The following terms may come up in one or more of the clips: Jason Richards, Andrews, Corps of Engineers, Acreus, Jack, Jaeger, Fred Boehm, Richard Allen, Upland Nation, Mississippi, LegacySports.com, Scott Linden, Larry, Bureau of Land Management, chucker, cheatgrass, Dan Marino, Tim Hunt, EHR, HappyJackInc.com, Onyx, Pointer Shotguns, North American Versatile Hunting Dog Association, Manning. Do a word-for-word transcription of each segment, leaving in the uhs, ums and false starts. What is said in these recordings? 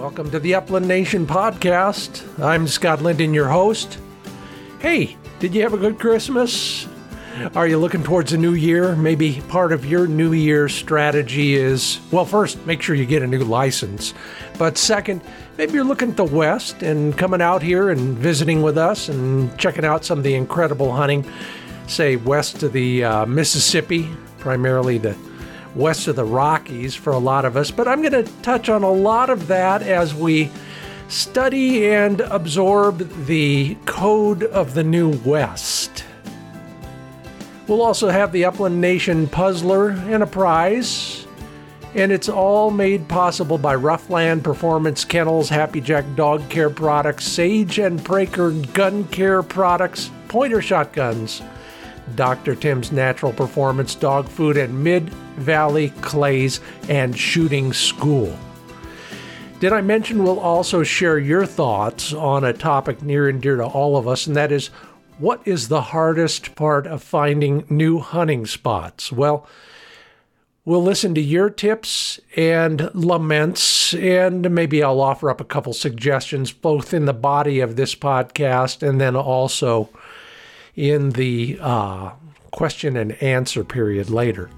Welcome to the Upland Nation podcast. I'm Scott Linden, your host. Hey, did you have a good Christmas? Are you looking towards a new year? Maybe part of your new year strategy is, well, first, make sure you get a new license. But second, maybe you're looking at the West and coming out here and visiting with us and checking out some of the incredible hunting, say, west of the uh, Mississippi, primarily the west of the Rockies for a lot of us, but I'm going to touch on a lot of that as we study and absorb the code of the New West. We'll also have the Upland Nation Puzzler and a prize, and it's all made possible by Roughland Performance Kennels, Happy Jack Dog Care Products, Sage and Braker Gun Care Products, Pointer Shotguns, Doctor Tim's Natural Performance Dog Food, and Mid Valley Clays and Shooting School. Did I mention we'll also share your thoughts on a topic near and dear to all of us, and that is, what is the hardest part of finding new hunting spots? Well, we'll listen to your tips and laments, and maybe I'll offer up a couple suggestions, both in the body of this podcast and then also in the uh, question and answer period later.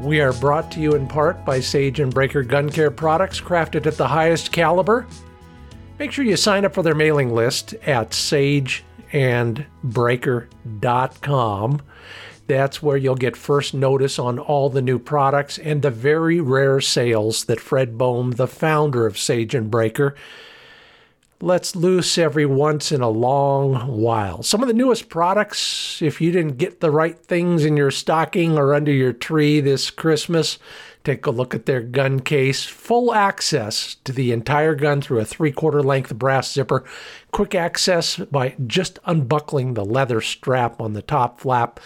We are brought to you in part by Sage and Braker Gun Care Products, crafted at the highest caliber. Make sure you sign up for their mailing list at sage and braker dot com. That's where you'll get first notice on all the new products and the very rare sales that Fred Boehm, the founder of Sage and Braker, lets loose every once in a long while. Some of the newest products, if you didn't get the right things in your stocking or under your tree this Christmas, take a look at their gun case. Full access to the entire gun through a three-quarter length brass zipper. Quick access by just unbuckling the leather strap on the top flap.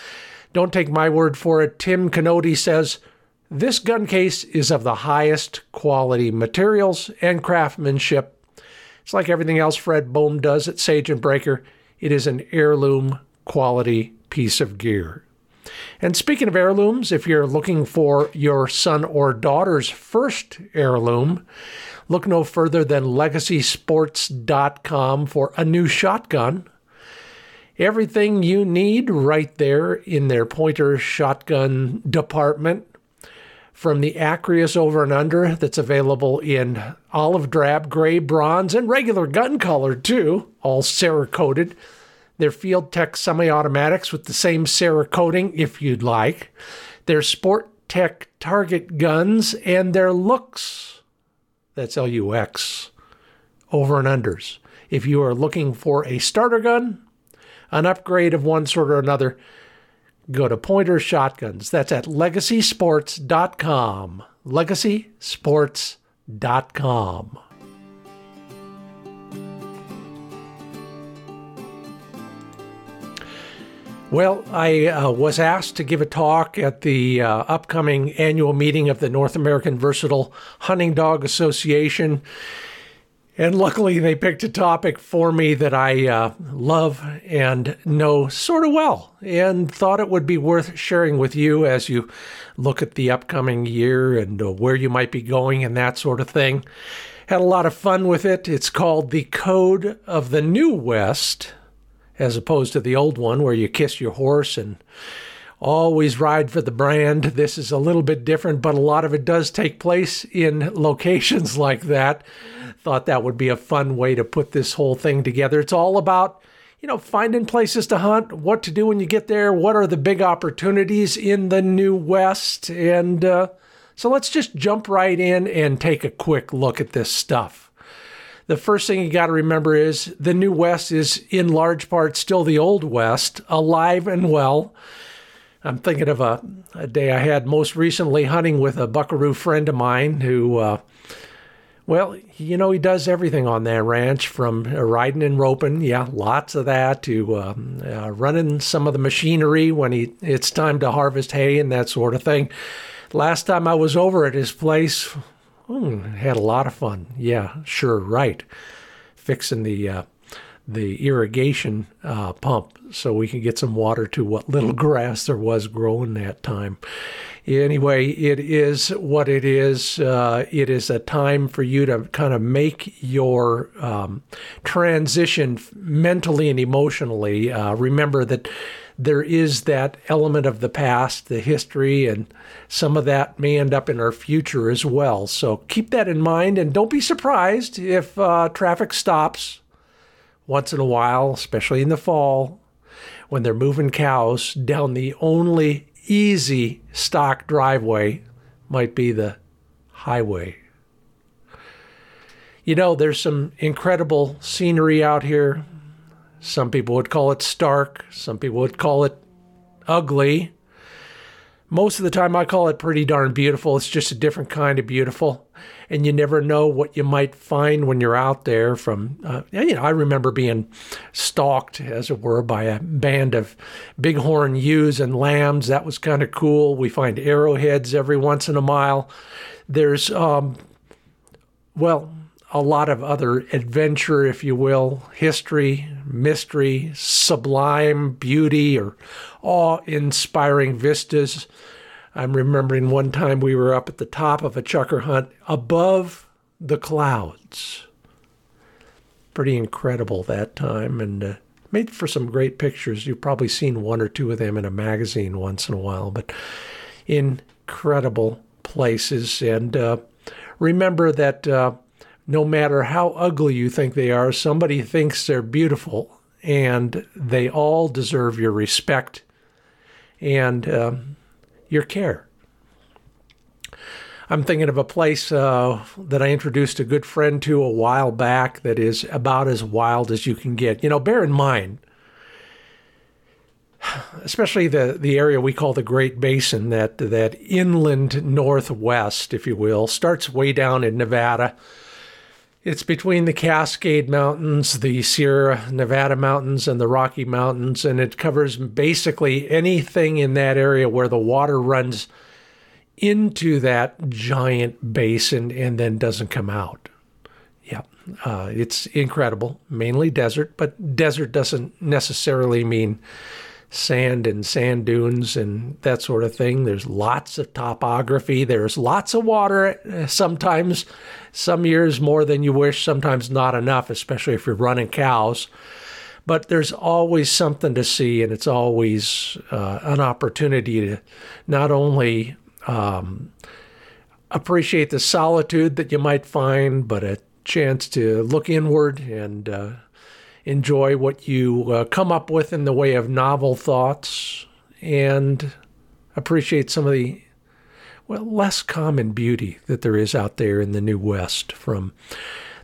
Don't take my word for it. Tim Canody says, this gun case is of the highest quality materials and craftsmanship. It's like everything else Fred Boehm does at Sage and Braker. It is an heirloom quality piece of gear. And speaking of heirlooms, if you're looking for your son or daughter's first heirloom, look no further than Legacy Sports dot com for a new shotgun. Everything you need right there in their Pointer Shotgun department, from the Acreus over and under that's available in olive drab, gray, bronze, and regular gun color too, all Cerakoted. Their Field Tech semi-automatics with the same Cerakoting if you'd like. Their Sport Tech target guns and their Lux, that's L U X, over and unders. If you are looking for a starter gun, an upgrade of one sort or another, go to Pointer Shotguns. That's at Legacy Sports dot com. Legacy Sports dot com. Well, I uh, was asked to give a talk at the uh, upcoming annual meeting of the North American Versatile Hunting Dog Association. And luckily, they picked a topic for me that I uh, love and know sort of well, and thought it would be worth sharing with you as you look at the upcoming year and uh, where you might be going and that sort of thing. Had a lot of fun with it. It's called The Code of the New West, as opposed to the old one where you kiss your horse and always ride for the brand. This is a little bit different, but a lot of it does take place in locations like that. Thought that would be a fun way to put this whole thing together. It's all about, you know, finding places to hunt, what to do when you get there, what are the big opportunities in the New West. And uh, so let's just jump right in and take a quick look at this stuff. The first thing you got to remember is the New West is in large part still the Old West, alive and well. I'm thinking of a, a day I had most recently hunting with a buckaroo friend of mine who, uh, well, you know, he does everything on that ranch from uh, riding and roping, yeah, lots of that, to uh, uh, running some of the machinery when he it's time to harvest hay and that sort of thing. Last time I was over at his place, hmm, had a lot of fun. Yeah, sure, right. Fixing the... Uh, the irrigation uh, pump so we could get some water to what little grass there was growing that time. Anyway, it is what it is. Uh, it is a time for you to kind of make your um, transition mentally and emotionally. Uh, remember that there is that element of the past, the history, and some of that may end up in our future as well. So keep that in mind, and don't be surprised if uh, traffic stops once in a while, especially in the fall, when they're moving cows down the only easy stock driveway, might be the highway. You know, there's some incredible scenery out here. Some people would call it stark. Some people would call it ugly. Most of the time I call it pretty darn beautiful. It's just a different kind of beautiful. And you never know what you might find when you're out there from, uh, you know, I remember being stalked, as it were, by a band of bighorn ewes and lambs. That was kind of cool. We find arrowheads every once in a while. There's, um, well, a lot of other adventure, if you will, history, mystery, sublime beauty, or awe-inspiring vistas. I'm remembering one time we were up at the top of a chucker hunt above the clouds. Pretty incredible that time, and uh, made for some great pictures. You've probably seen one or two of them in a magazine once in a while, but incredible places. And uh, remember that uh, no matter how ugly you think they are, somebody thinks they're beautiful, and they all deserve your respect and uh, your care. I'm thinking of a place uh, that I introduced a good friend to a while back that is about as wild as you can get. You know, bear in mind, especially the, the area we call the Great Basin, that, that inland northwest, if you will, starts way down in Nevada. It's between the Cascade Mountains, the Sierra Nevada Mountains, and the Rocky Mountains, and it covers basically anything in that area where the water runs into that giant basin and then doesn't come out. Yeah, uh, it's incredible. Mainly desert, but desert doesn't necessarily mean sand and sand dunes and that sort of thing. There's lots of topography. There's lots of water sometimes, some years more than you wish, sometimes not enough, especially if you're running cows. But there's always something to see, and it's always uh, an opportunity to not only um, appreciate the solitude that you might find, but a chance to look inward and uh, enjoy what you uh, come up with in the way of novel thoughts, and appreciate some of the, well, less common beauty that there is out there in the New West, from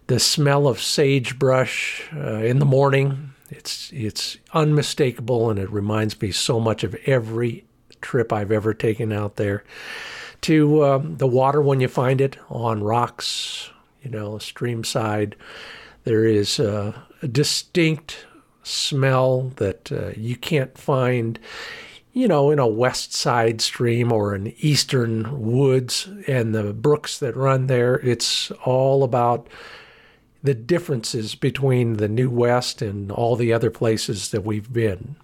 the smell of sagebrush uh, in the morning. It's, it's unmistakable, and it reminds me so much of every trip I've ever taken out there, to um, the water when you find it on rocks, you know, streamside. There is a distinct smell that uh, you can't find, you know, in a west side stream or an eastern woods and the brooks that run there. It's all about the differences between the New West and all the other places that we've been.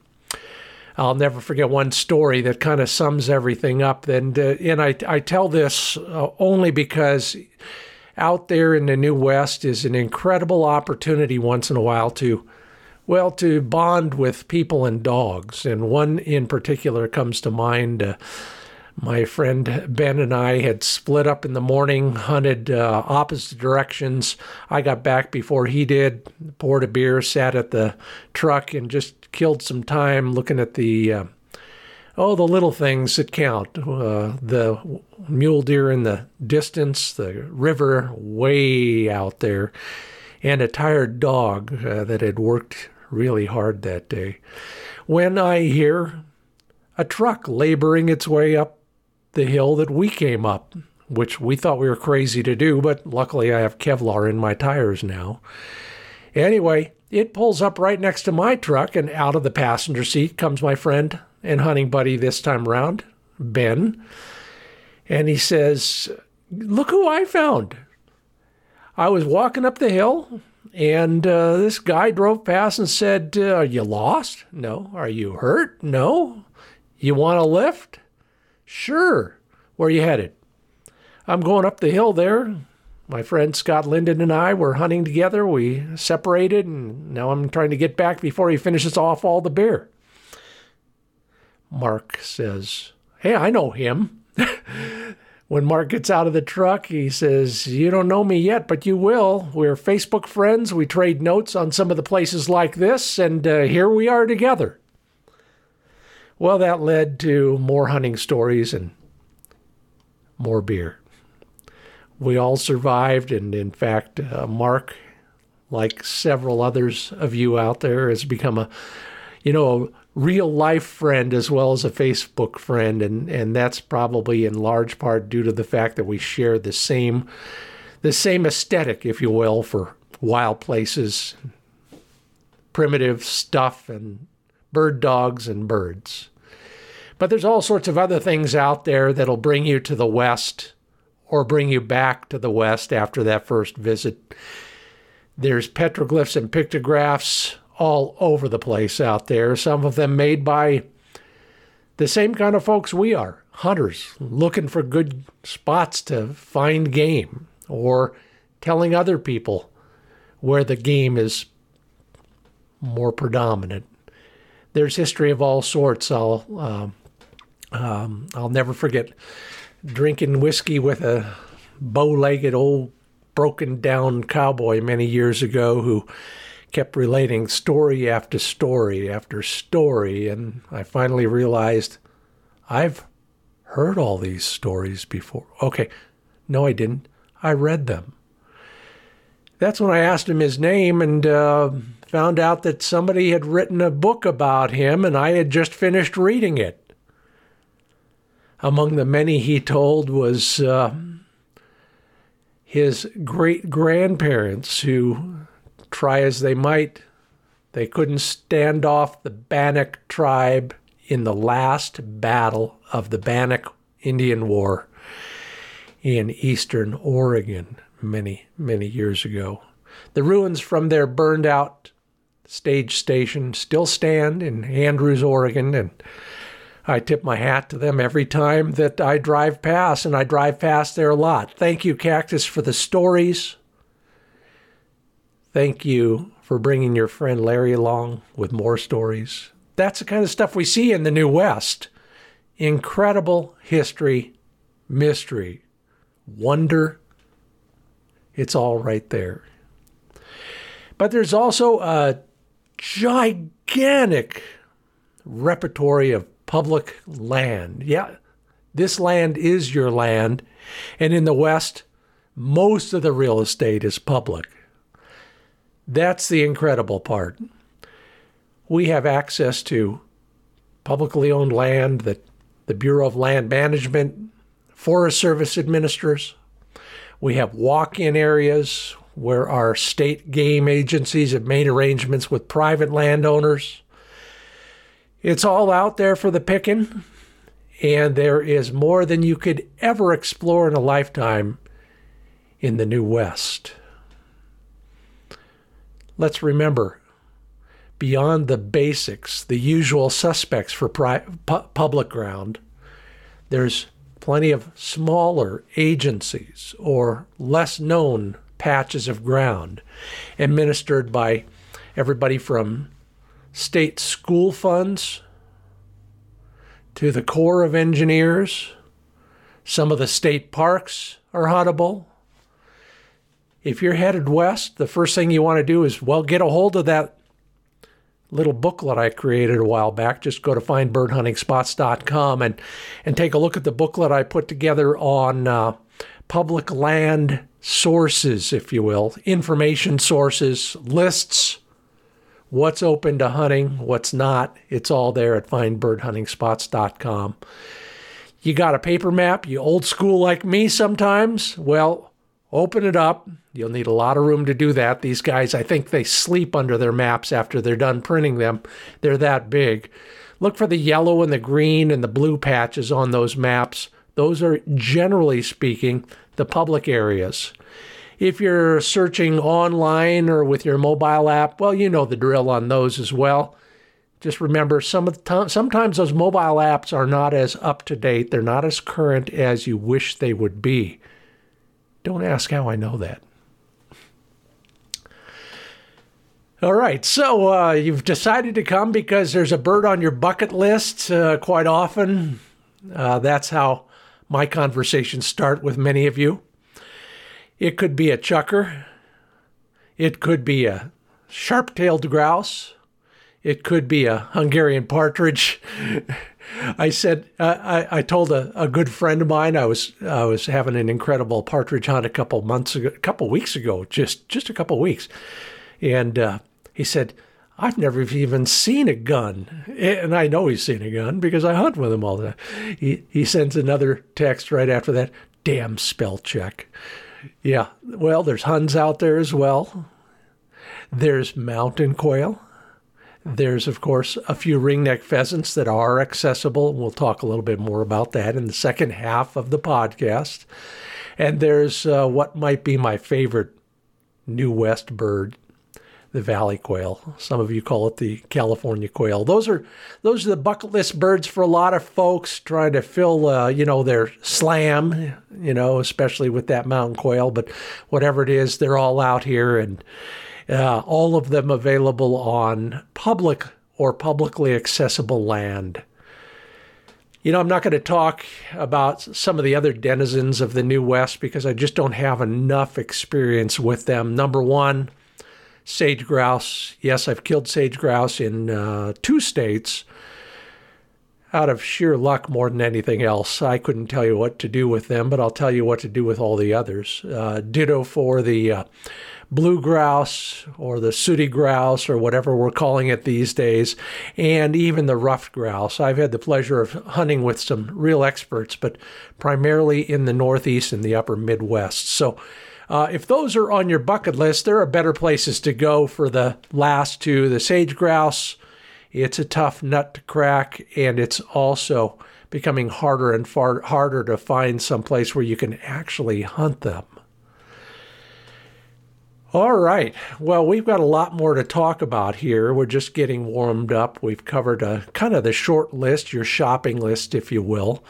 I'll never forget one story that kind of sums everything up. And, uh, and I, I tell this uh, only because out there in the New West is an incredible opportunity once in a while to, well, to bond with people and dogs. And one in particular comes to mind. Uh, my friend Ben and I had split up in the morning, hunted uh, opposite directions. I got back before he did, poured a beer, sat at the truck, and just killed some time looking at the uh, Oh, the little things that count, uh, the mule deer in the distance, the river way out there, and a tired dog uh, that had worked really hard that day. When I hear a truck laboring its way up the hill that we came up, which we thought we were crazy to do, but luckily I have Kevlar in my tires now. Anyway, it pulls up right next to my truck, and out of the passenger seat comes my friend and hunting buddy this time around, Ben. And he says, "Look who I found. I was walking up the hill, And uh, this guy drove past and said, uh, are you lost? No. Are you hurt? No. You want a lift? Sure. Where are you headed? I'm going up the hill there. My friend Scott Linden and I were hunting together. We separated, and now I'm trying to get back before he finishes off all the beer. Mark says, hey, I know him. When Mark gets out of the truck, he says, you don't know me yet, but you will. We're Facebook friends. We trade notes on some of the places like this, and uh, here we are together. Well, that led to more hunting stories and more beer. We all survived, and in fact, uh, Mark, like several others of you out there, has become a, you know, a real-life friend as well as a Facebook friend, and, and that's probably in large part due to the fact that we share the same, the same aesthetic, if you will, for wild places, primitive stuff, and bird dogs and birds. But there's all sorts of other things out there that'll bring you to the West or bring you back to the West after that first visit. There's petroglyphs and pictographs all over the place out there, some of them made by the same kind of folks we are, hunters looking for good spots to find game or telling other people where the game is more predominant. There's history of all sorts. I'll, um, um, I'll never forget drinking whiskey with a bow-legged old broken-down cowboy many years ago who kept relating story after story after story, and I finally realized I've heard all these stories before. Okay, no I didn't. I read them. That's when I asked him his name and uh, found out that somebody had written a book about him, and I had just finished reading it. Among the many he told was uh, his great-grandparents, who, try as they might, they couldn't stand off the Bannock tribe in the last battle of the Bannock Indian War in eastern Oregon many, many years ago. The ruins from their burned-out stage station still stand in Andrews, Oregon, and I tip my hat to them every time that I drive past, and I drive past there a lot. Thank you, Cactus, for the stories. Thank you for bringing your friend Larry along with more stories. That's the kind of stuff we see in the New West. Incredible history, mystery, wonder. It's all right there. But there's also a gigantic repertory of public land. Yeah, this land is your land. And in the West, most of the real estate is public. That's the incredible part. We have access to publicly owned land that the Bureau of Land Management, Forest Service administers. We have walk-in areas where our state game agencies have made arrangements with private landowners. It's all out there for the picking, and there is more than you could ever explore in a lifetime in the New West. Let's remember, beyond the basics, the usual suspects for pri- pu- public ground, there's plenty of smaller agencies or less known patches of ground administered by everybody from state school funds to the Corps of Engineers. Some of the state parks are huntable. If you're headed west, the first thing you want to do is, well, get a hold of that little booklet I created a while back. Just go to find bird hunting spots dot com and, and take a look at the booklet I put together on uh, public land sources, if you will, information sources, lists. What's open to hunting, what's not, it's all there at find bird hunting spots dot com. You got a paper map, you old school like me sometimes? Well, open it up. You'll need a lot of room to do that. These guys, I think they sleep under their maps after they're done printing them. They're that big. Look for the yellow and the green and the blue patches on those maps. Those are, generally speaking, the public areas. If you're searching online or with your mobile app, well, you know the drill on those as well. Just remember, some of the time, sometimes those mobile apps are not as up-to-date. They're not as current as you wish they would be. Don't ask how I know that. All right, so uh, you've decided to come because there's a bird on your bucket list uh, quite often. Uh, that's how my conversations start with many of you. It could be a chucker. It could be a sharp-tailed grouse. It could be a Hungarian partridge. I said, uh, I, I told a, a good friend of mine, I was I was having an incredible partridge hunt a couple months ago, a couple weeks ago, just, just a couple weeks. And uh, he said, I've never even seen a gun. And I know he's seen a gun because I hunt with him all the time. He, he sends another text right after that, damn spell check. Yeah, well, there's Huns out there as well. There's mountain quail. There's, of course, a few ringneck pheasants that are accessible. We'll talk a little bit more about that in the second half of the podcast. And there's uh, what might be my favorite New West bird, the valley quail. Some of you call it the California quail. Those are those are the bucket list birds for a lot of folks trying to fill, uh, you know, their slam, you know, especially with that mountain quail. But whatever it is, they're all out here, and uh, all of them available on public or publicly accessible land. You know, I'm not going to talk about some of the other denizens of the New West because I just don't have enough experience with them. Number one, sage grouse. Yes, I've killed sage grouse in uh, two states out of sheer luck more than anything else. I couldn't tell you what to do with them, but I'll tell you what to do with all the others. Uh, ditto for the uh, blue grouse or the sooty grouse or whatever we're calling it these days, and even the ruffed grouse. I've had the pleasure of hunting with some real experts, but primarily in the Northeast and the upper Midwest. So Uh, if those are on your bucket list, there are better places to go for the last two. The sage grouse, it's a tough nut to crack, and it's also becoming harder and far harder to find someplace where you can actually hunt them. All right. Well, we've got a lot more to talk about here. We're just getting warmed up. We've covered a, kind of the short list, your shopping list, if you will.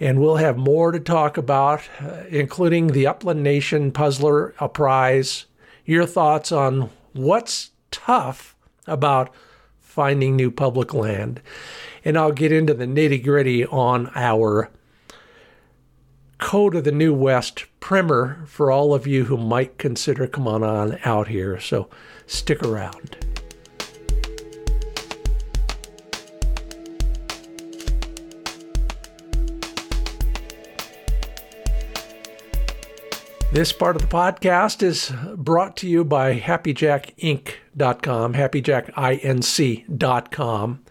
And we'll have more to talk about, uh, including the Upland Nation Puzzler a Prize, your thoughts on what's tough about finding new public land. And I'll get into the nitty-gritty on our Code of the New West primer for all of you who might consider coming on out here. So stick around. This part of the podcast is brought to you by Happy Jack Inc dot com, Happy Jack Inc dot com.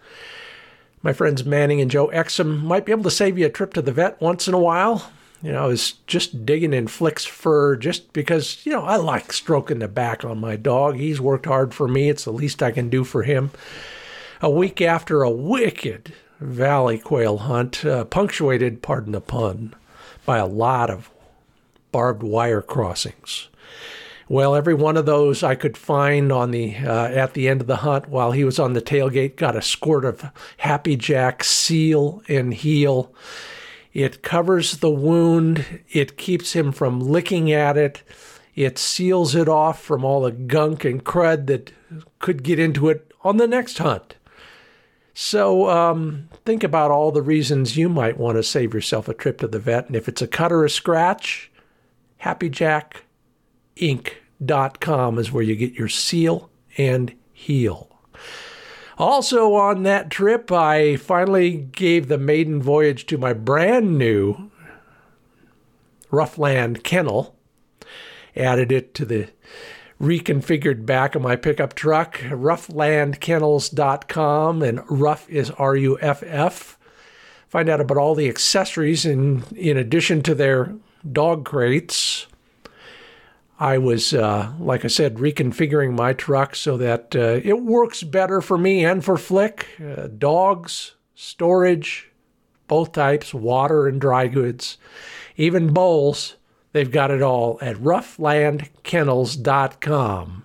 My friends Manning and Joe Exum might be able to save you a trip to the vet once in a while. You know, I was just digging in Flick's fur just because, you know, I like stroking the back on my dog. He's worked hard for me. It's the least I can do for him. A week after a wicked valley quail hunt, uh, punctuated, pardon the pun, by a lot of barbed wire crossings. Well, every one of those I could find on the uh, at the end of the hunt while he was on the tailgate, got a squirt of Happy Jack Seal and Heal. It covers the wound. It keeps him from licking at it. It seals it off from all the gunk and crud that could get into it on the next hunt. So um, think about all the reasons you might want to save yourself a trip to the vet. And if it's a cut or a scratch, Happy Jack Inc dot com is where you get your Seal and Heal. Also on that trip, I finally gave the maiden voyage to my brand new Roughland Kennel. Added it to the reconfigured back of my pickup truck. Roughland Kennels dot com, and Rough is R U F F. Find out about all the accessories in, in addition to their dog crates. I was, uh, like I said, reconfiguring my truck so that uh, it works better for me and for Flick. Uh, dogs, storage, both types, water and dry goods, even bowls. They've got it all at Roughland Kennels dot com.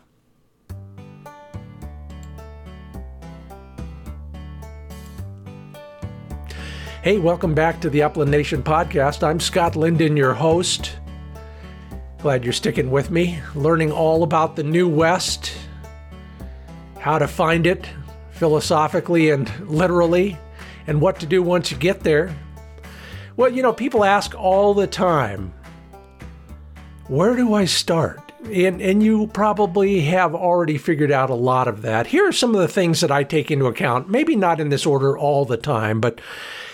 Hey, welcome back to the Upland Nation podcast. I'm Scott Linden, your host. Glad you're sticking with me, learning all about the New West, how to find it philosophically and literally, and what to do once you get there. Well, you know, people ask all the time, where do I start? And, and you probably have already figured out a lot of that. Here are some of the things that I take into account, maybe not in this order all the time, but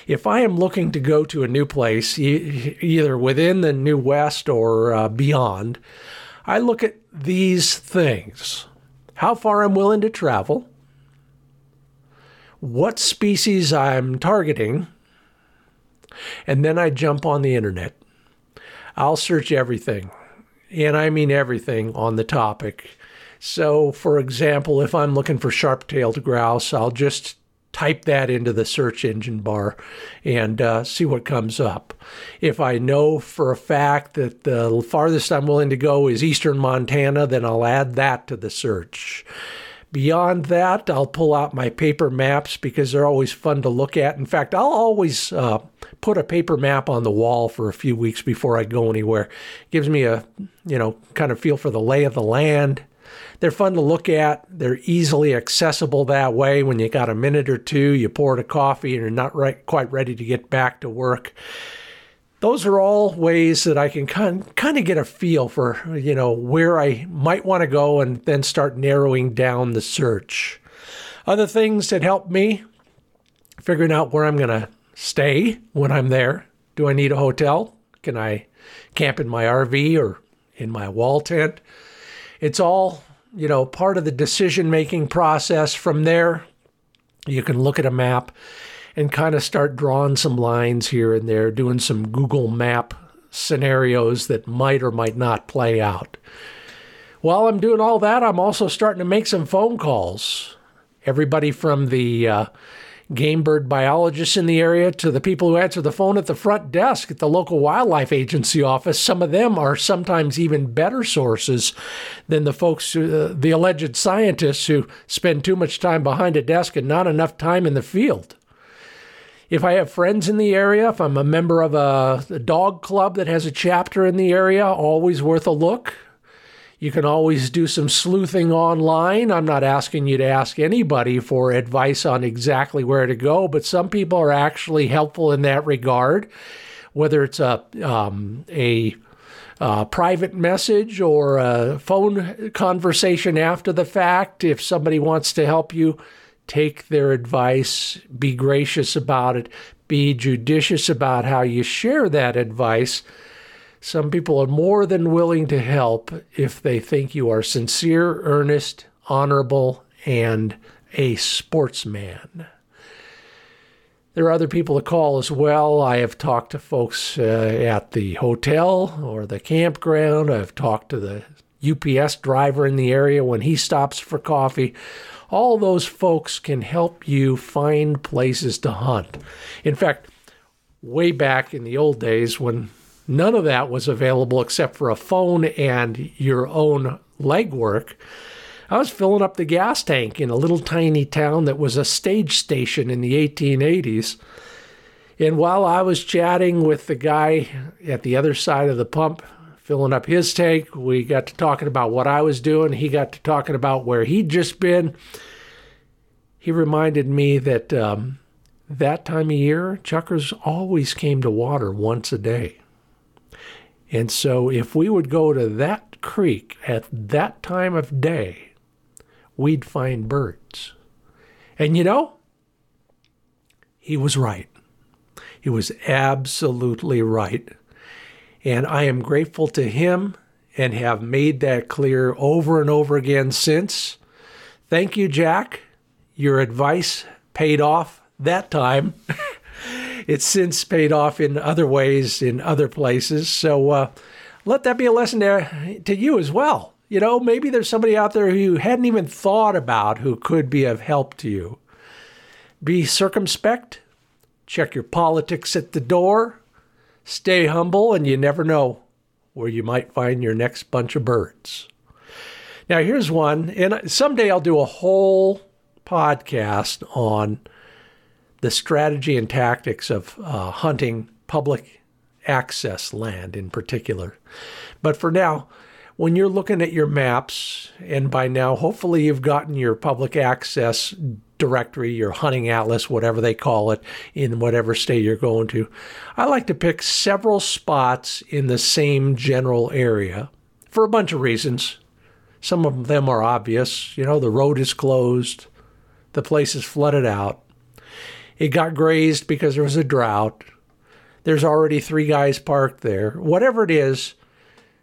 if I am looking to go to a new place, e- either within the New West or uh, beyond, I look at these things. How far I'm willing to travel, what species I'm targeting, and then I jump on the internet. I'll search everything, and I mean everything on the topic. So, for example, if I'm looking for sharp-tailed grouse, I'll just type that into the search engine bar and uh, see what comes up. If I know for a fact that the farthest I'm willing to go is eastern Montana, then I'll add that to the search. Beyond that, I'll pull out my paper maps because they're always fun to look at. In fact, I'll always uh, put a paper map on the wall for a few weeks before I go anywhere. It gives me a, you know, kind of feel for the lay of the land. They're fun to look at. They're easily accessible that way. When you got a minute or two, you pour it a coffee and you're not right, quite ready to get back to work. Those are all ways that I can kind of get a feel for, you know, where I might want to go and then start narrowing down the search. Other things that help me, figuring out where I'm going to stay when I'm there. Do I need a hotel? Can I camp in my R V or in my wall tent? It's all, you know, part of the decision-making process. From there, you can look at a map and kind of start drawing some lines here and there, doing some Google Map scenarios that might or might not play out. While I'm doing all that, I'm also starting to make some phone calls. Everybody from the uh, game bird biologists in the area to the people who answer the phone at the front desk at the local wildlife agency office. Some of them are sometimes even better sources than the folks, uh, the alleged scientists who spend too much time behind a desk and not enough time in the field. If I have friends in the area, if I'm a member of a, a dog club that has a chapter in the area, always worth a look. You can always do some sleuthing online. I'm not asking you to ask anybody for advice on exactly where to go, but some people are actually helpful in that regard, whether it's a um, a uh, private message or a phone conversation after the fact. If somebody wants to help you, take their advice, be gracious about it, be judicious about how you share that advice. Some people are more than willing to help if they think you are sincere, earnest, honorable, and a sportsman. There are other people to call as well. I have talked to folks uh, at the hotel or the campground. I've talked to the U P S driver in the area when he stops for coffee. All those folks can help you find places to hunt. In fact, way back in the old days when none of that was available except for a phone and your own legwork, I was filling up the gas tank in a little tiny town that was a stage station in the eighteen eighties. And while I was chatting with the guy at the other side of the pump, filling up his tank, we got to talking about what I was doing. He got to talking about where he'd just been. He reminded me that um, that time of year, chuckers always came to water once a day. And so if we would go to that creek at that time of day, we'd find birds. And you know, he was right. He was absolutely right. And I am grateful to him and have made that clear over and over again since. Thank you, Jack. Your advice paid off that time. It's since paid off in other ways, in other places. So uh, let that be a lesson to, to you as well. You know, maybe there's somebody out there who you hadn't even thought about who could be of help to you. Be circumspect. Check your politics at the door. Stay humble, and you never know where you might find your next bunch of birds. Now, here's one, and someday I'll do a whole podcast on the strategy and tactics of uh, hunting public access land in particular. But for now, when you're looking at your maps, and by now, hopefully you've gotten your public access directory, your hunting atlas, whatever they call it, in whatever state you're going to, I like to pick several spots in the same general area for a bunch of reasons. Some of them are obvious. You know, the road is closed, the place is flooded out, it got grazed because there was a drought, there's already three guys parked there. Whatever it is,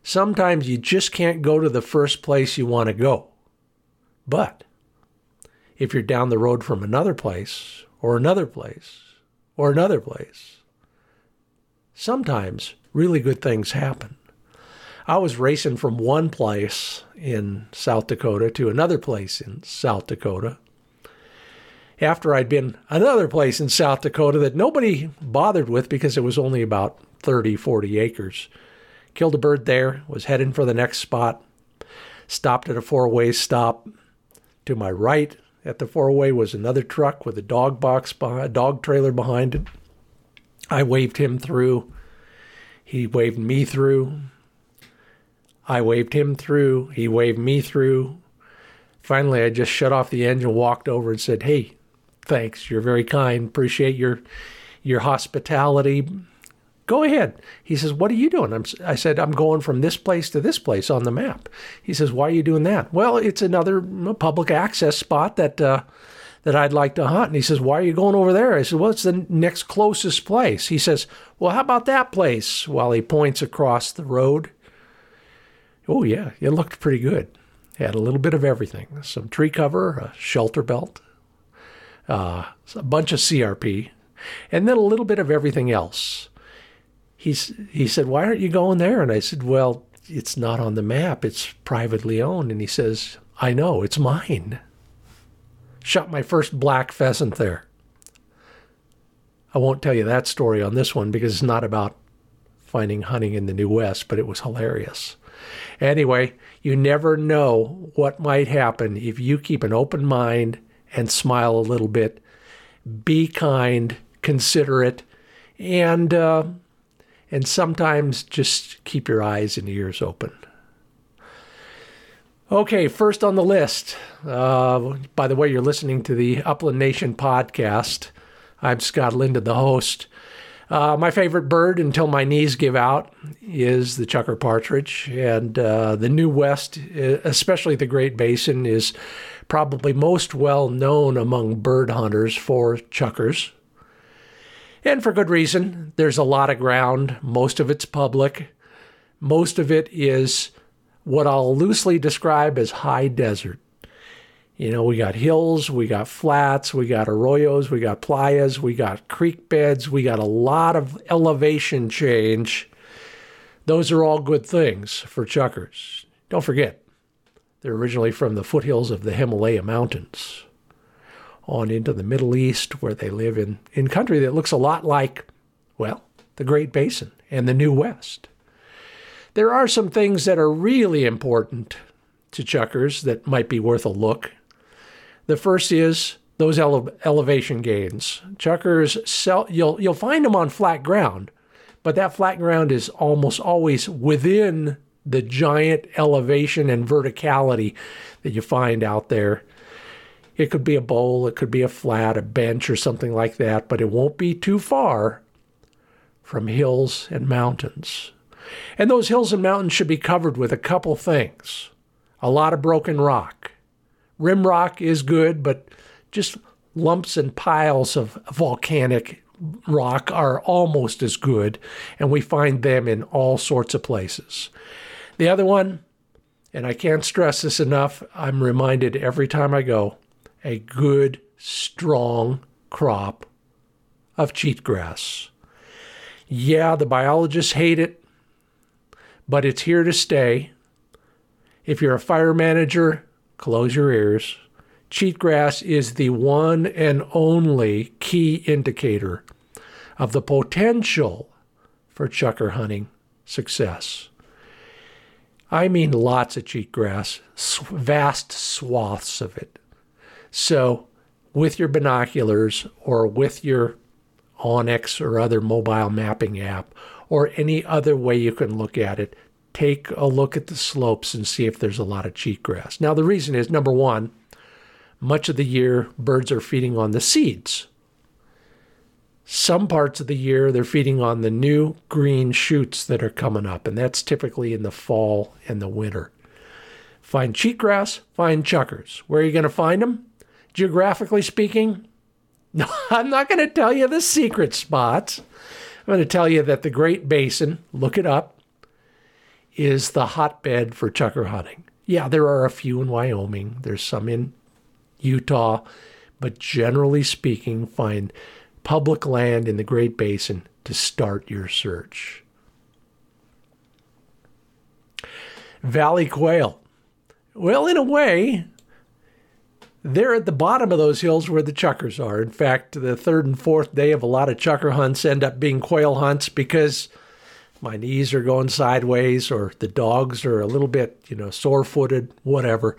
sometimes you just can't go to the first place you want to go. But if you're down the road from another place, or another place, or another place, sometimes really good things happen. I was racing from one place in South Dakota to another place in South Dakota after I'd been another place in South Dakota that nobody bothered with because it was only about thirty, forty acres. Killed a bird there, was heading for the next spot, stopped at a four-way stop. To my right at the four-way was another truck with a dog box, behind, dog trailer behind it. I waved him through. He waved me through. I waved him through. He waved me through. Finally, I just shut off the engine, walked over and said, "Hey, thanks. You're very kind. Appreciate your your hospitality. Go ahead." He says, "What are you doing?" I'm, I said, "I'm going from this place to this place on the map." He says, "Why are you doing that?" "Well, it's another public access spot that uh, that I'd like to hunt." And he says, "Why are you going over there?" I said, "Well, it's the next closest place." He says, "Well, how about that place?" While he points across the road. Oh, yeah, it looked pretty good. Had a little bit of everything. Some tree cover, a shelter belt, uh, a bunch of C R P, and then a little bit of everything else. He's, he said, "Why aren't you going there?" And I said, "Well, it's not on the map. It's privately owned." And he says, "I know, it's mine." Shot my first black pheasant there. I won't tell you that story on this one because it's not about finding hunting in the New West, but it was hilarious. Anyway, you never know what might happen if you keep an open mind and smile a little bit. Be kind, considerate, and uh, and sometimes just keep your eyes and ears open. Okay, first on the list. Uh, by the way, you're listening to the Upland Nation podcast. I'm Scott Linden, the host. Uh, my favorite bird until my knees give out is the chucker partridge. And uh, the New West, especially the Great Basin, is probably most well known among bird hunters for chuckers. And for good reason. There's a lot of ground. Most of it's public. Most of it is what I'll loosely describe as high desert. You know, we got hills, we got flats, we got arroyos, we got playas, we got creek beds, we got a lot of elevation change. Those are all good things for chuckers. Don't forget, they're originally from the foothills of the Himalaya Mountains on into the Middle East, where they live in, in country that looks a lot like, well, the Great Basin and the New West. There are some things that are really important to chuckers that might be worth a look. The first is those ele- elevation gains. Chuckers, sell, you'll, you'll find them on flat ground, but that flat ground is almost always within the giant elevation and verticality that you find out there. It could be a bowl, it could be a flat, a bench, or something like that, but it won't be too far from hills and mountains. And those hills and mountains should be covered with a couple things. A lot of broken rock. Rim rock is good, but just lumps and piles of volcanic rock are almost as good, and we find them in all sorts of places. The other one, and I can't stress this enough, I'm reminded every time I go, a good, strong crop of cheatgrass. Yeah, the biologists hate it, but it's here to stay. If you're a fire manager, close your ears. Cheatgrass is the one and only key indicator of the potential for chucker hunting success. I mean lots of cheatgrass, vast swaths of it. So with your binoculars or with your Onyx or other mobile mapping app or any other way you can look at it, take a look at the slopes and see if there's a lot of cheatgrass. Now, the reason is, number one, much of the year birds are feeding on the seeds. Some parts of the year they're feeding on the new green shoots that are coming up, and that's typically in the fall and the winter. Find cheatgrass, find chuckers. Where are you going to find them? Geographically speaking, no, I'm not going to tell you the secret spots. I'm going to tell you that the Great Basin, look it up, is the hotbed for chucker hunting. Yeah, there are a few in Wyoming. There's some in Utah. But generally speaking, find public land in the Great Basin to start your search. Valley quail. Well, in a way, they're at the bottom of those hills where the chuckers are. In fact, the third and fourth day of a lot of chucker hunts end up being quail hunts because my knees are going sideways or the dogs are a little bit, you know, sore-footed, whatever.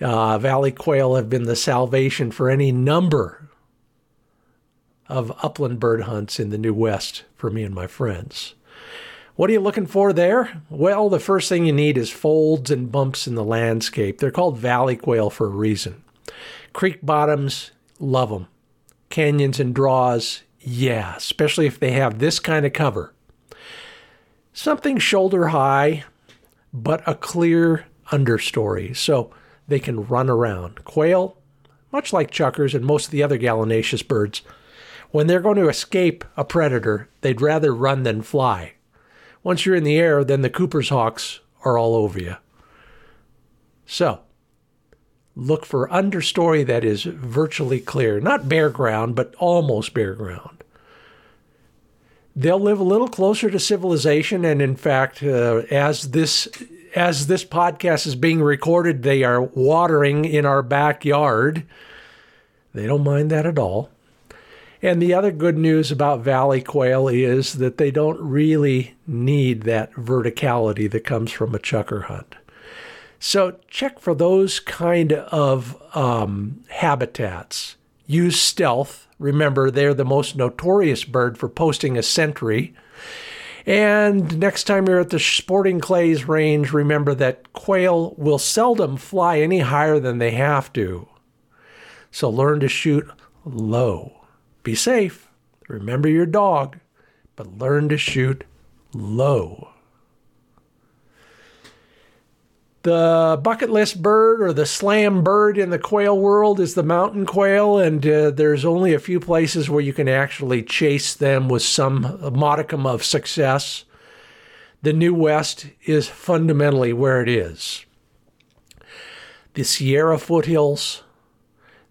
Uh, valley quail have been the salvation for any number of upland bird hunts in the New West for me and my friends. What are you looking for there? Well, the first thing you need is folds and bumps in the landscape. They're called valley quail for a reason. Creek bottoms, love them. Canyons and draws, yeah, especially if they have this kind of cover. Something shoulder high, but a clear understory, so they can run around. Quail, much like chuckers and most of the other gallinaceous birds, when they're going to escape a predator, they'd rather run than fly. Once you're in the air, then the Cooper's hawks are all over you. So look for understory that is virtually clear. Not bare ground, but almost bare ground. They'll live a little closer to civilization, and in fact, uh, as this as this podcast is being recorded, they are watering in our backyard. They don't mind that at all. And the other good news about valley quail is that they don't really need that verticality that comes from a chucker hunt. So check for those kind of um, habitats. Use stealth. Remember, they're the most notorious bird for posting a sentry. And next time you're at the sporting clays range, remember that quail will seldom fly any higher than they have to. So learn to shoot low. Be safe. Remember your dog, but learn to shoot low. The bucket list bird or the slam bird in the quail world is the mountain quail, and uh, there's only a few places where you can actually chase them with some modicum of success. The New West is fundamentally where it is. The Sierra foothills,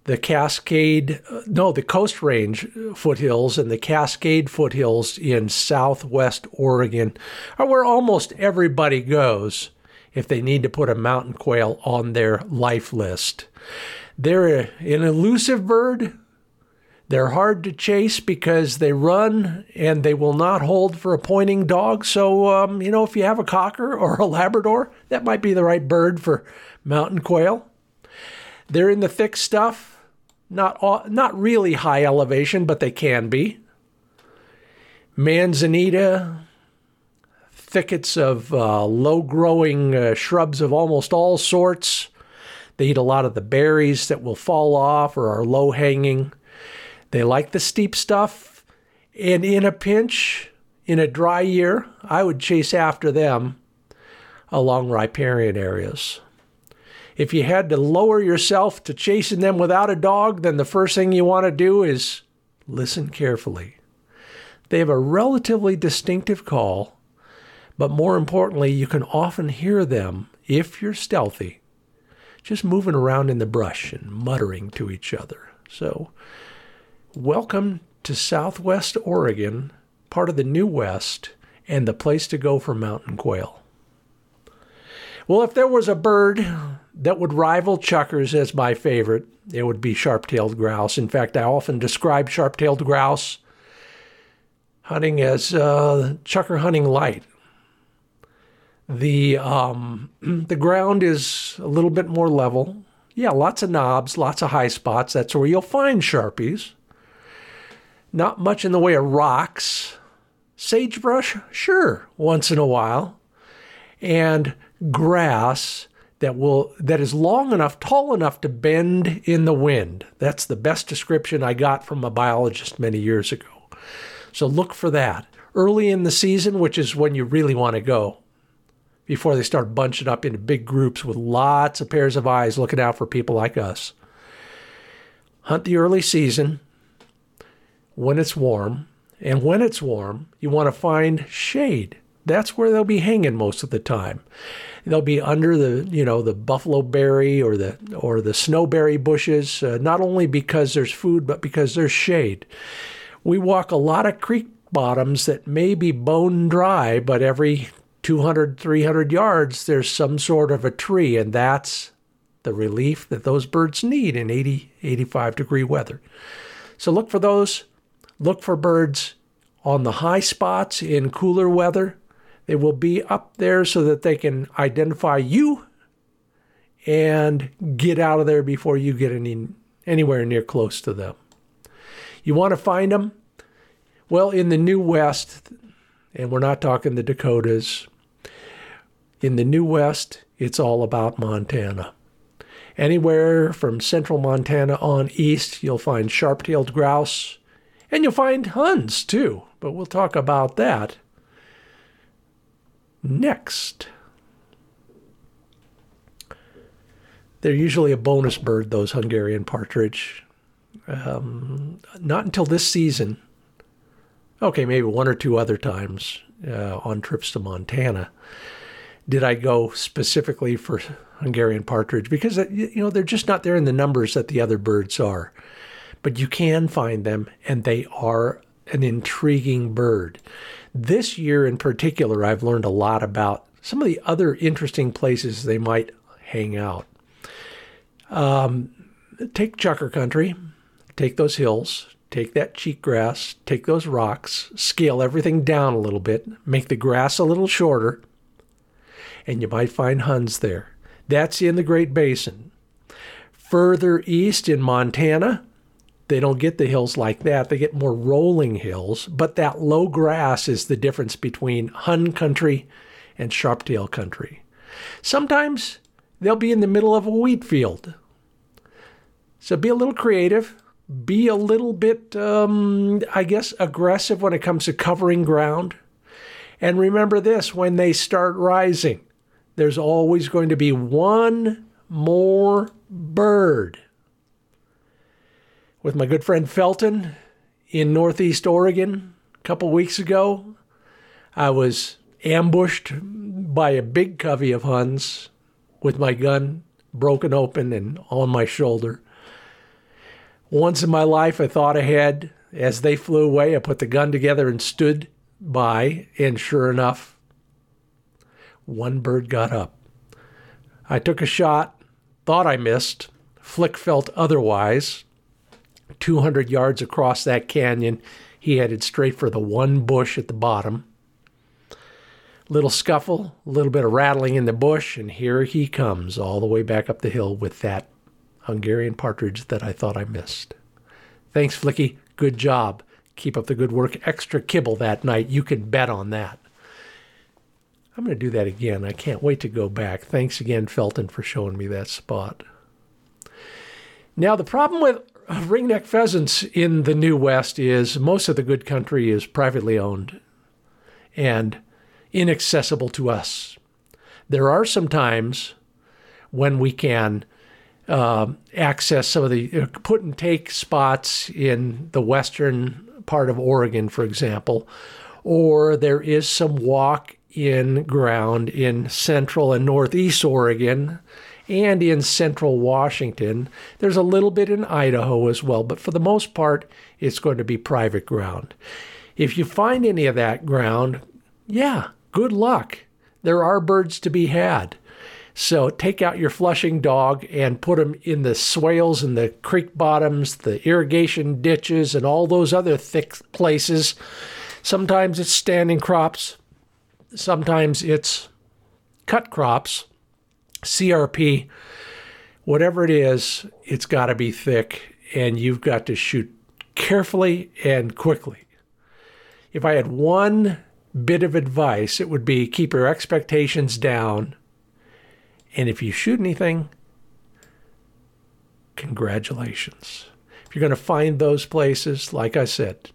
the Cascade, no, the Coast Range foothills and the Cascade foothills in southwest Oregon are where almost everybody goes if they need to put a mountain quail on their life list. They're a, an elusive bird. They're hard to chase because they run and they will not hold for a pointing dog. So, um, you know, if you have a cocker or a Labrador, that might be the right bird for mountain quail. They're in the thick stuff. Not, all, not really high elevation, but they can be. Manzanita, thickets of uh, low-growing uh, shrubs of almost all sorts. They eat a lot of the berries that will fall off or are low-hanging. They like the steep stuff. And in a pinch, in a dry year, I would chase after them along riparian areas. If you had to lower yourself to chasing them without a dog, then the first thing you want to do is listen carefully. They have a relatively distinctive call. But more importantly, you can often hear them, if you're stealthy, just moving around in the brush and muttering to each other. So, welcome to Southwest Oregon, part of the New West, and the place to go for mountain quail. Well, if there was a bird that would rival chuckers as my favorite, it would be sharp-tailed grouse. In fact, I often describe sharp-tailed grouse hunting as uh, chucker hunting light. The um, the ground is a little bit more level. Yeah, lots of knobs, lots of high spots. That's where you'll find Sharpies. Not much in the way of rocks. Sagebrush, sure, once in a while. And grass that will that is long enough, tall enough to bend in the wind. That's the best description I got from a biologist many years ago. So look for that. Early in the season, which is when you really want to go, before they start bunching up into big groups with lots of pairs of eyes looking out for people like us. Hunt the early season when it's warm. And when it's warm, you want to find shade. That's where they'll be hanging most of the time. They'll be under the, you know, the buffalo berry or the or the snowberry bushes, uh, not only because there's food, but because there's shade. We walk a lot of creek bottoms that may be bone dry, but every two hundred, three hundred yards, there's some sort of a tree, and that's the relief that those birds need in eighty, eighty-five degree weather. So look for those. Look for birds on the high spots in cooler weather. They will be up there so that they can identify you and get out of there before you get any anywhere near close to them. You want to find them? Well, in the New West, and we're not talking the Dakotas, in the New West, it's all about Montana. Anywhere from central Montana on east, you'll find sharp-tailed grouse, and you'll find huns too, but we'll talk about that next. They're usually a bonus bird, those Hungarian partridge. Um, not until this season. Okay, maybe one or two other times uh, on trips to Montana did I go specifically for Hungarian partridge, because, you know, they're just not there in the numbers that the other birds are. But you can find them, and they are an intriguing bird. This year in particular, I've learned a lot about some of the other interesting places they might hang out. Um, take Chucker Country, take those hills, take that cheatgrass, take those rocks, scale everything down a little bit, make the grass a little shorter, and you might find huns there. That's in the Great Basin. Further east in Montana, they don't get the hills like that. They get more rolling hills, but that low grass is the difference between hun country and sharp-tail country. Sometimes they'll be in the middle of a wheat field. So be a little creative. Be a little bit, um, I guess, aggressive when it comes to covering ground. And remember this, when they start rising, there's always going to be one more bird. With my good friend Felton in Northeast Oregon a couple weeks ago, I was ambushed by a big covey of huns with my gun broken open and on my shoulder. Once in my life, I thought ahead. As they flew away, I put the gun together and stood by, and sure enough, one bird got up. I took a shot, thought I missed. Flick felt otherwise. two hundred yards across that canyon, he headed straight for the one bush at the bottom. Little scuffle, a little bit of rattling in the bush, and here he comes all the way back up the hill with that Hungarian partridge that I thought I missed. Thanks, Flicky. Good job. Keep up the good work. Extra kibble that night. You can bet on that. I'm going to do that again. I can't wait to go back. Thanks again, Felton, for showing me that spot. Now, the problem with ringneck pheasants in the New West is most of the good country is privately owned and inaccessible to us. There are some times when we can uh, access some of the uh, put and take spots in the western part of Oregon, for example, or there is some walk in ground in central and northeast Oregon. And in central Washington, there's a little bit in Idaho as well, but for the most part, it's going to be private ground. If you find any of that ground, yeah, good luck. There are birds to be had. So take out your flushing dog and put them in the swales and the creek bottoms, the irrigation ditches, and all those other thick places. Sometimes it's standing crops. Sometimes it's cut crops, C R P, whatever it is, it's got to be thick, and you've got to shoot carefully and quickly. If I had one bit of advice, it would be keep your expectations down, and if you shoot anything, congratulations. If you're going to find those places, like I said,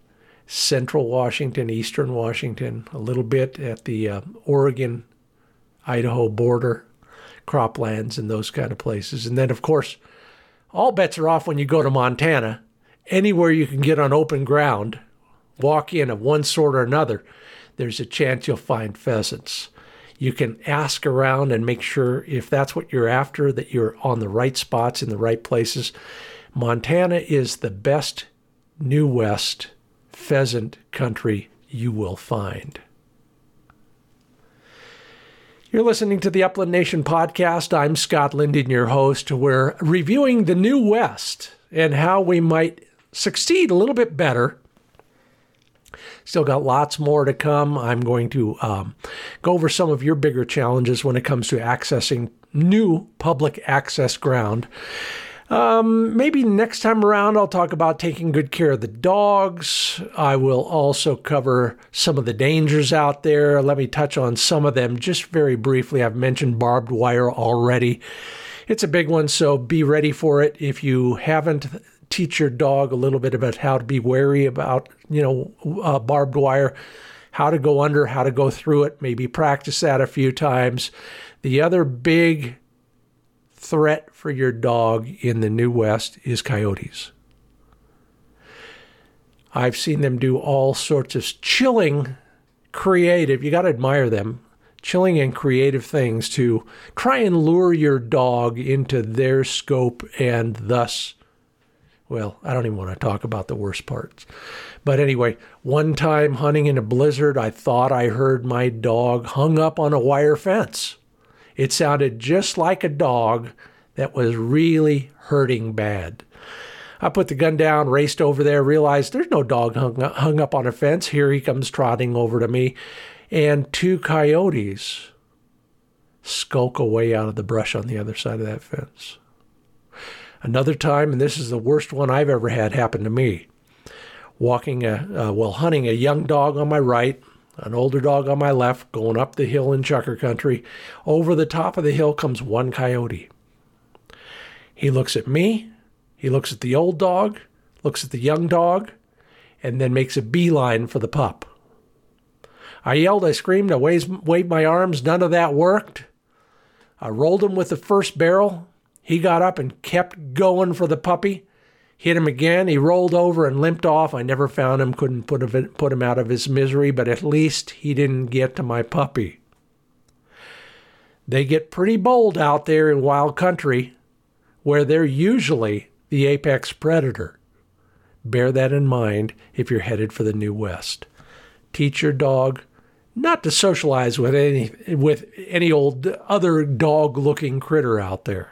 Central Washington, Eastern Washington, a little bit at the uh, Oregon-Idaho border, croplands and those kind of places. And then, of course, all bets are off when you go to Montana. Anywhere you can get on open ground, walk in of one sort or another, there's a chance you'll find pheasants. You can ask around and make sure, if that's what you're after, that you're on the right spots in the right places. Montana is the best New West pheasant country you will find. You're listening to the Upland Nation podcast. I'm Scott Linden, your host. We're reviewing the New West and how we might succeed a little bit better. Still got lots more to come. I'm going to um, go over some of your bigger challenges when it comes to accessing new public access ground. Um, maybe next time around, I'll talk about taking good care of the dogs. I will also cover some of the dangers out there. Let me touch on some of them just very briefly. I've mentioned barbed wire already. It's a big one, so be ready for it. If you haven't, teach your dog a little bit about how to be wary about, you know, uh, barbed wire, how to go under, how to go through it. Maybe practice that a few times. The other big threat for your dog in the New West is coyotes. I've seen them do all sorts of chilling, creative, you got to admire them, chilling and creative things to try and lure your dog into their scope and thus, well, I don't even want to talk about the worst parts. But anyway, one time hunting in a blizzard, I thought I heard my dog hung up on a wire fence. It sounded just like a dog that was really hurting bad. I put the gun down, raced over there, realized there's no dog hung up, hung up on a fence. Here he comes trotting over to me. And two coyotes skulk away out of the brush on the other side of that fence. Another time, and this is the worst one I've ever had happen to me, walking, a, uh, well, hunting a young dog on my right, an older dog on my left, going up the hill in Chucker Country. Over the top of the hill comes one coyote. He looks at me, he looks at the old dog, looks at the young dog, and then makes a beeline for the pup. I yelled, I screamed, I waved, waved my arms. None of that worked. I rolled him with the first barrel. He got up and kept going for the puppy. Hit him again. He rolled over and limped off. I never found him, couldn't put him, put him out of his misery, but at least he didn't get to my puppy. They get pretty bold out there in wild country where they're usually the apex predator. Bear that in mind if you're headed for the New West. Teach your dog not to socialize with any with any old other dog-looking critter out there.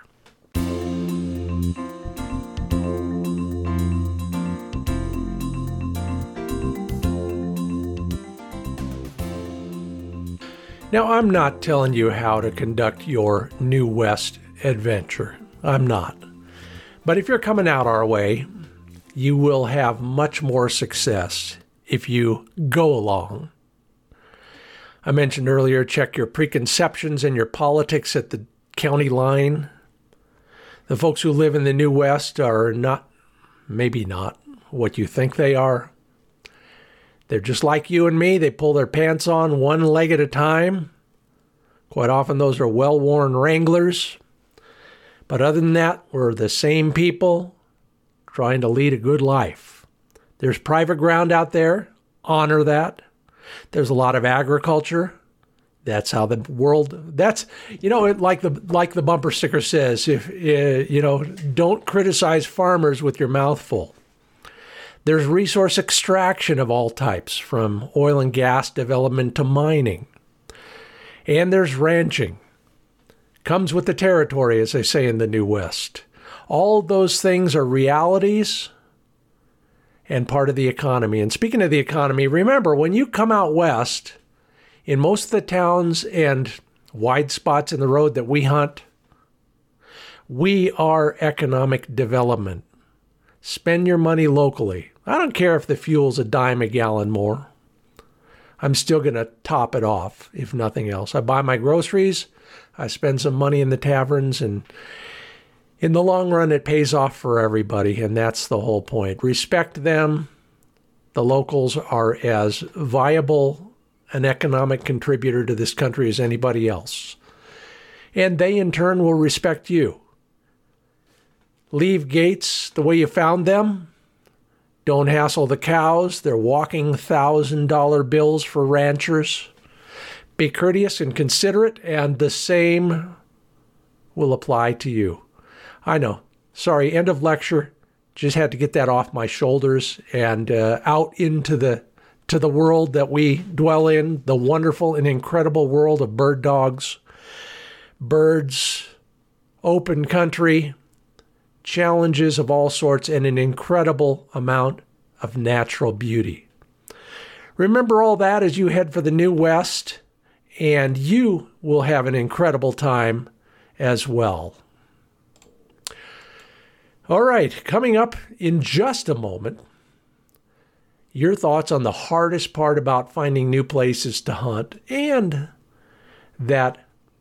Now, I'm not telling you how to conduct your New West adventure. I'm not. But if you're coming out our way, you will have much more success if you go along. I mentioned earlier, check your preconceptions and your politics at the county line. The folks who live in the New West are not, maybe not, what you think they are. They're just like you and me. They pull their pants on one leg at a time. Quite often those are well-worn Wranglers. But other than that, we're the same people trying to lead a good life. There's private ground out there. Honor that. There's a lot of agriculture. That's how the world, that's, you know, it, like the like the bumper sticker says, if uh, you know, don't criticize farmers with your mouth full. There's resource extraction of all types, from oil and gas development to mining. And there's ranching. Comes with the territory, as they say in the New West. All those things are realities and part of the economy. And speaking of the economy, remember, when you come out west, in most of the towns and wide spots in the road that we hunt. We are economic development. Spend your money locally. I don't care if the fuel's a dime a gallon more. I'm still going to top it off, if nothing else. I buy my groceries. I spend some money in the taverns, and in the long run, it pays off for everybody, and that's the whole point. Respect them. The locals are as viable an economic contributor to this country as anybody else. And they, in turn, will respect you. Leave gates the way you found them. Don't hassle the cows. They're walking one thousand dollars bills for ranchers. Be courteous and considerate, and the same will apply to you. I know. Sorry, end of lecture. Just had to get that off my shoulders and uh, out into the to the world that we dwell in, the wonderful and incredible world of bird dogs, birds, open country, challenges of all sorts, and an incredible amount of natural beauty. Remember all that as you head for the New West, and you will have an incredible time as well. All right, coming up in just a moment, your thoughts on the hardest part about finding new places to hunt and that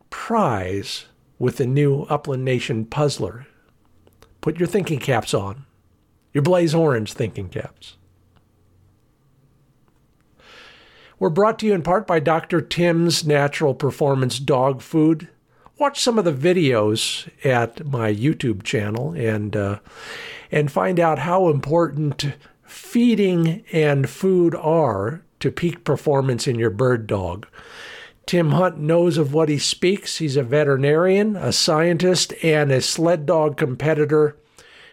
prize with the new Upland Nation puzzler. Put your thinking caps on, your blaze orange thinking caps. We're brought to you in part by Doctor Tim's Natural Performance Dog Food. Watch some of the videos at my YouTube channel and uh, and find out how important feeding and food are to peak performance in your bird dog. Tim Hunt knows of what he speaks. He's a veterinarian, a scientist, and a sled dog competitor.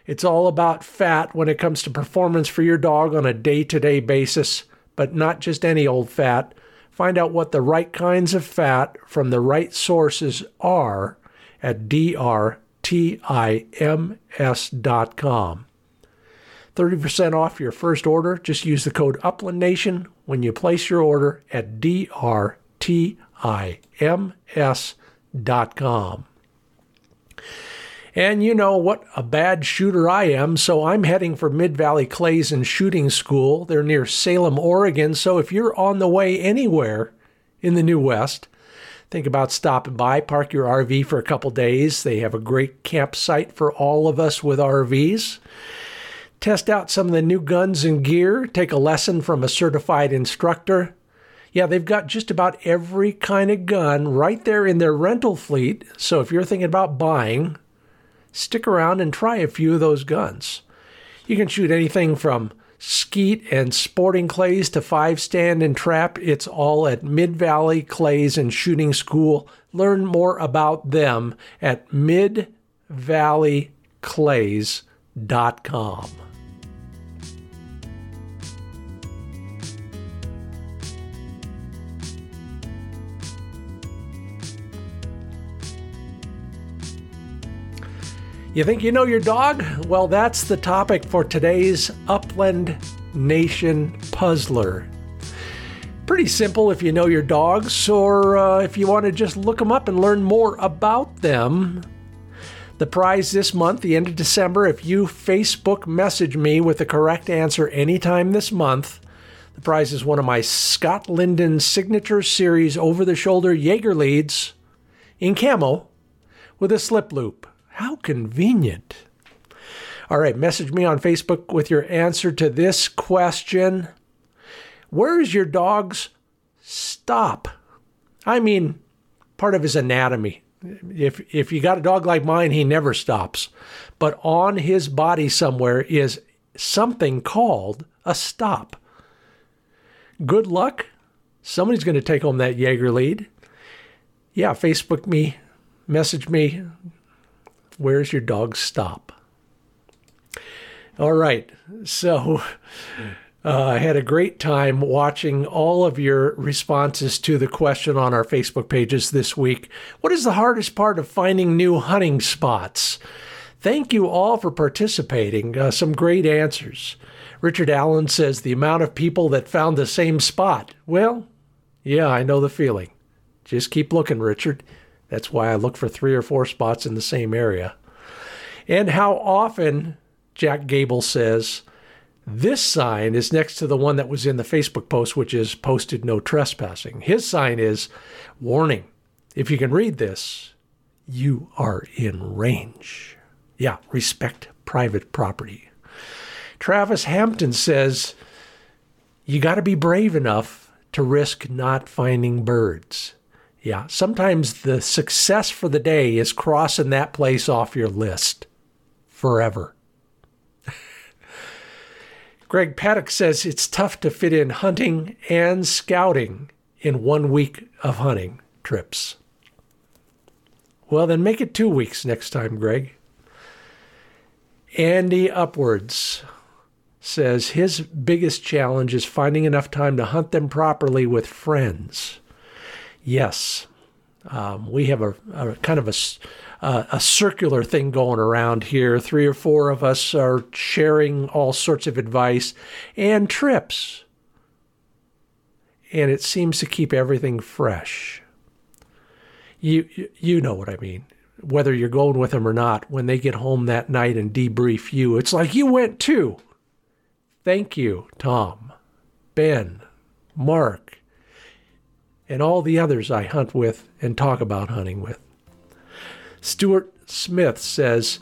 It's all about fat when it comes to performance for your dog on a day-to-day basis, but not just any old fat. Find out what the right kinds of fat from the right sources are at D R T I M S dot com. thirty percent off your first order. Just use the code UPLANDNATION when you place your order at D R T I M S dot com. And you know what a bad shooter I am, so I'm heading for Mid Valley Clays and Shooting School. They're near Salem, Oregon, so if you're on the way anywhere in the New West, think about stopping by, park your R V for a couple days. They have a great campsite for all of us with R Vs. Test out some of the new guns and gear. Take a lesson from a certified instructor. Yeah, they've got just about every kind of gun right there in their rental fleet, so if you're thinking about buying, stick around and try a few of those guns. You can shoot anything from skeet and sporting clays to five-stand and trap. It's all at Mid Valley Clays and Shooting School. Learn more about them at mid valley clays dot com. You think you know your dog? Well, that's the topic for today's Upland Nation Puzzler. Pretty simple if you know your dogs, or uh, if you want to just look them up and learn more about them. The prize this month, the end of December, if you Facebook message me with the correct answer anytime this month, the prize is one of my Scott Linden Signature Series over-the-shoulder Jaeger leads in camo with a slip loop. How convenient. All right, message me on Facebook with your answer to this question. Where is your dog's stop? I mean, part of his anatomy. If if you got a dog like mine, he never stops. But on his body somewhere is something called a stop. Good luck. Somebody's going to take home that Jaeger lead. Yeah, Facebook me, message me. Where's your dog's stop? All right, so uh, I had a great time watching all of your responses to the question on our Facebook pages this week. What is the hardest part of finding new hunting spots? Thank you all for participating. Uh, some great answers. Richard Allen says the amount of people that found the same spot. Well, yeah, I know the feeling. Just keep looking, Richard. That's why I look for three or four spots in the same area. And how often, Jack Gable says, this sign is next to the one that was in the Facebook post, which is posted no trespassing. His sign is, warning, if you can read this, you are in range. Yeah, respect private property. Travis Hampton says, you got to be brave enough to risk not finding birds. Yeah, sometimes the success for the day is crossing that place off your list forever. Greg Paddock says it's tough to fit in hunting and scouting in one week of hunting trips. Well, then make it two weeks next time, Greg. Andy Upwards says his biggest challenge is finding enough time to hunt them properly with friends. Yes, um, we have a, a kind of a, uh, a circular thing going around here. Three or four of us are sharing all sorts of advice and trips. And it seems to keep everything fresh. You, you know what I mean. Whether you're going with them or not, when they get home that night and debrief you, it's like, you went too. Thank you, Tom, Ben, Mark, and all the others I hunt with and talk about hunting with. Stuart Smith says,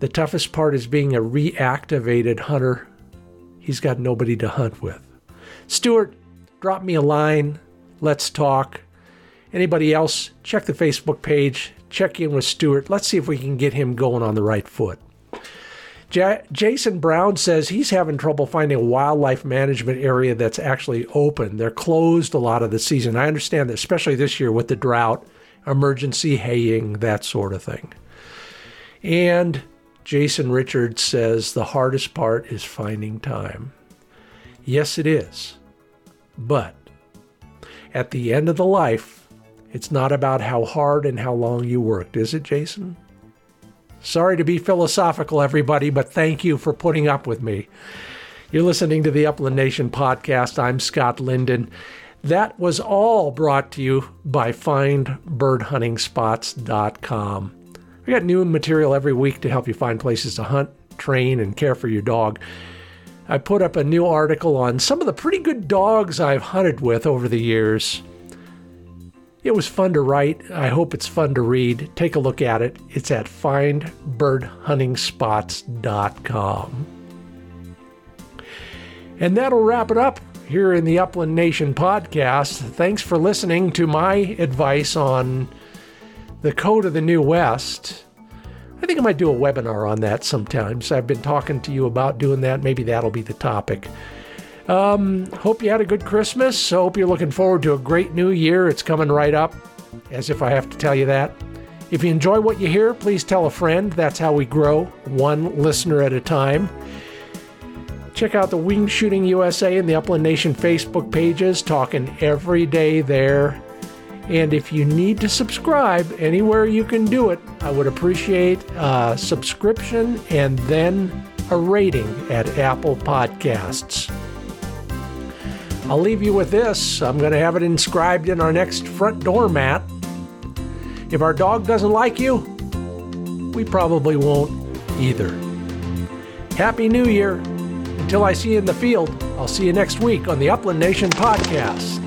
the toughest part is being a reactivated hunter. He's got nobody to hunt with. Stuart, drop me a line. Let's talk. Anybody else, check the Facebook page. Check in with Stuart. Let's see if we can get him going on the right foot. Ja- Jason Brown says he's having trouble finding a wildlife management area that's actually open. They're closed a lot of the season. I understand that, especially this year with the drought, emergency haying, that sort of thing. And Jason Richards says the hardest part is finding time. Yes, it is. But at the end of the life, it's not about how hard and how long you worked, is it, Jason? Sorry to be philosophical, everybody, but thank you for putting up with me. You're listening to the Upland Nation podcast. I'm Scott Linden. That was all brought to you by find bird hunting spots dot com. We got new material every week to help you find places to hunt, train, and care for your dog. I put up a new article on some of the pretty good dogs I've hunted with over the years. It was fun to write. I hope it's fun to read. Take a look at it. It's at find bird hunting spots dot com. And that'll wrap it up here in the Upland Nation podcast. Thanks for listening to my advice on the code of the New West. I think I might do a webinar on that sometimes. I've been talking to you about doing that. Maybe that'll be the topic. Um, hope you had a good Christmas. Hope you're looking forward to a great new year. It's coming right up, as if I have to tell you that. If you enjoy what you hear, please tell a friend. That's how we grow, one listener at a time. Check out the Wing Shooting U S A and the Upland Nation Facebook pages, talking every day there. And if you need to subscribe, anywhere you can do it, I would appreciate a subscription and then a rating at Apple Podcasts. I'll leave you with this. I'm going to have it inscribed in our next front door mat. If our dog doesn't like you, we probably won't either. Happy New Year. Until I see you in the field, I'll see you next week on the Upland Nation Podcast.